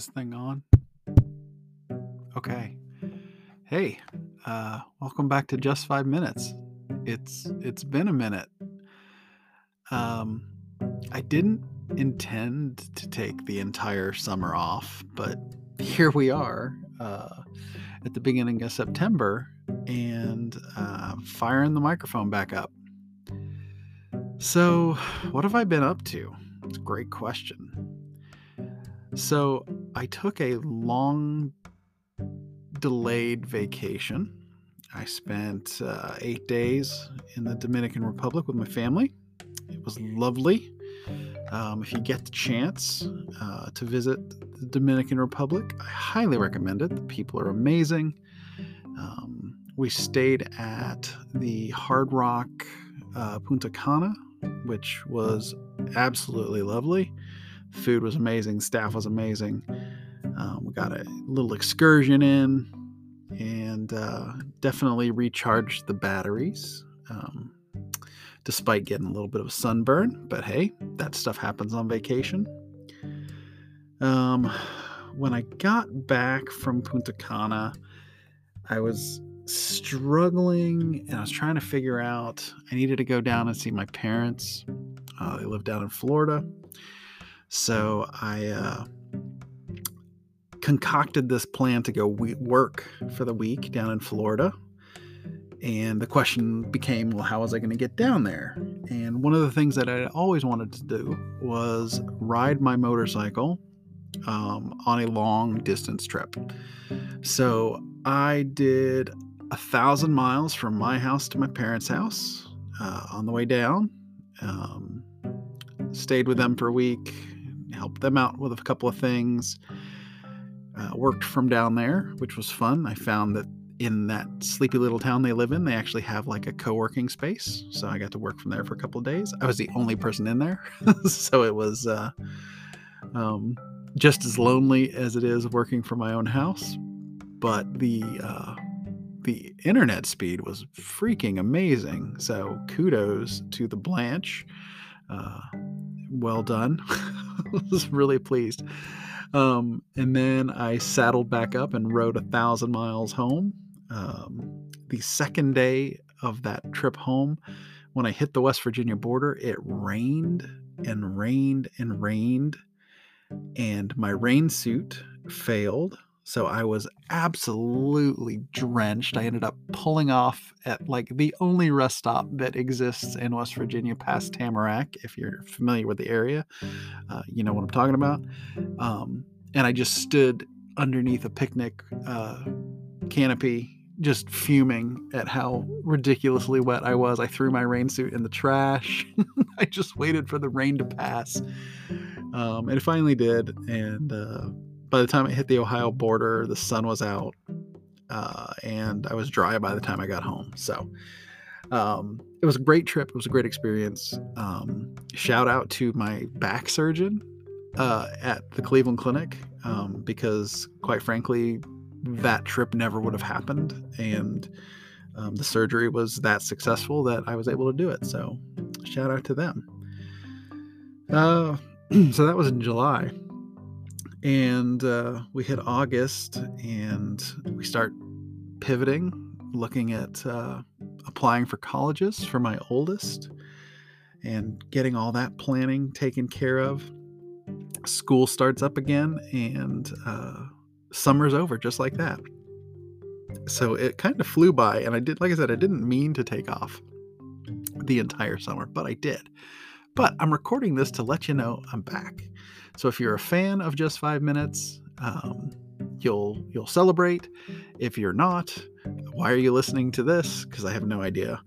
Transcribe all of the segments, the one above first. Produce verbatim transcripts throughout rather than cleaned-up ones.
this thing on? Okay. Hey, uh, welcome back to Just Five Minutes. It's it's been a minute. Um, I didn't intend to take the entire summer off, but here we are uh, at the beginning of September and uh, firing the microphone back up. So, what have I been up to? It's a great question. So, I took a long delayed vacation. I spent uh, eight days in the Dominican Republic with my family. It was lovely. Um, if you get the chance uh, to visit the Dominican Republic, I highly recommend it. The people are amazing. Um, we stayed at the Hard Rock uh, Punta Cana, which was absolutely lovely. Food was amazing. Staff was amazing. Um, we got a little excursion in and uh, definitely recharged the batteries, um, despite getting a little bit of a sunburn. But hey, that stuff happens on vacation. Um, when I got back from Punta Cana, I was struggling and I was trying to figure out, I needed to go down and see my parents. Uh, they live down in Florida. So I uh, concocted this plan to go we- work for the week down in Florida. And the question became, well, how was I going to get down there? And one of the things that I always wanted to do was ride my motorcycle um, on a long distance trip. So I did a thousand miles from my house to my parents' house uh, on the way down. Um, stayed with them for a week, helped them out with a couple of things, uh, worked from down there, which was fun. I found that in that sleepy little town they live in, they actually have like a co-working space. So I got to work from there for a couple of days. I was the only person in there. So it was uh, um, just as lonely as it is working from my own house. But the uh, the internet speed was freaking amazing. So kudos to the Blanche. Uh, well done. I was really pleased. Um, and then I saddled back up and rode a thousand miles home. Um, the second day of that trip home, when I hit the West Virginia border, it rained and rained and rained. And my rain suit failed. So I was absolutely drenched. I ended up pulling off at like the only rest stop that exists in West Virginia past Tamarack. If you're familiar with the area, uh, you know what I'm talking about. Um, and I just stood underneath a picnic uh, canopy, just fuming at how ridiculously wet I was. I threw my rain suit in the trash. I just waited for the rain to pass. Um, and it finally did. And, uh, by the time I hit the Ohio border, the sun was out, uh, and I was dry by the time I got home. So um, it was a great trip. It was a great experience. Um, shout out to my back surgeon uh, at the Cleveland Clinic, um, because quite frankly, that trip never would have happened. And um, the surgery was that successful that I was able to do it. So shout out to them. Uh, so that was in July. And uh, we hit August and we start pivoting, looking at uh, applying for colleges for my oldest and getting all that planning taken care of. School starts up again and uh, summer's over just like that. So it kind of flew by, and I did, like I said, I didn't mean to take off the entire summer, but I did. But I'm recording this to let you know I'm back. So if you're a fan of Just Five Minutes, um, you'll you'll celebrate. If you're not, why are you listening to this? Because I have no idea.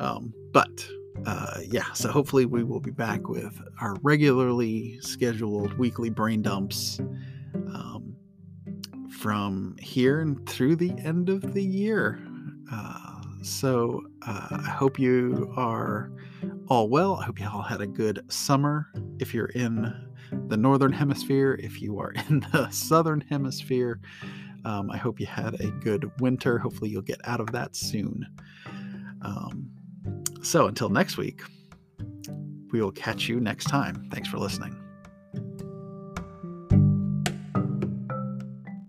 Um, but uh, yeah, so hopefully we will be back with our regularly scheduled weekly brain dumps um, from here and through the end of the year. Uh, so uh, I hope you are all well. I hope you all had a good summer. If you're in the northern hemisphere, if you are in the southern hemisphere, um, I hope you had a good winter. Hopefully you'll get out of that soon. Um, so until next week, we will catch you next time. Thanks for listening.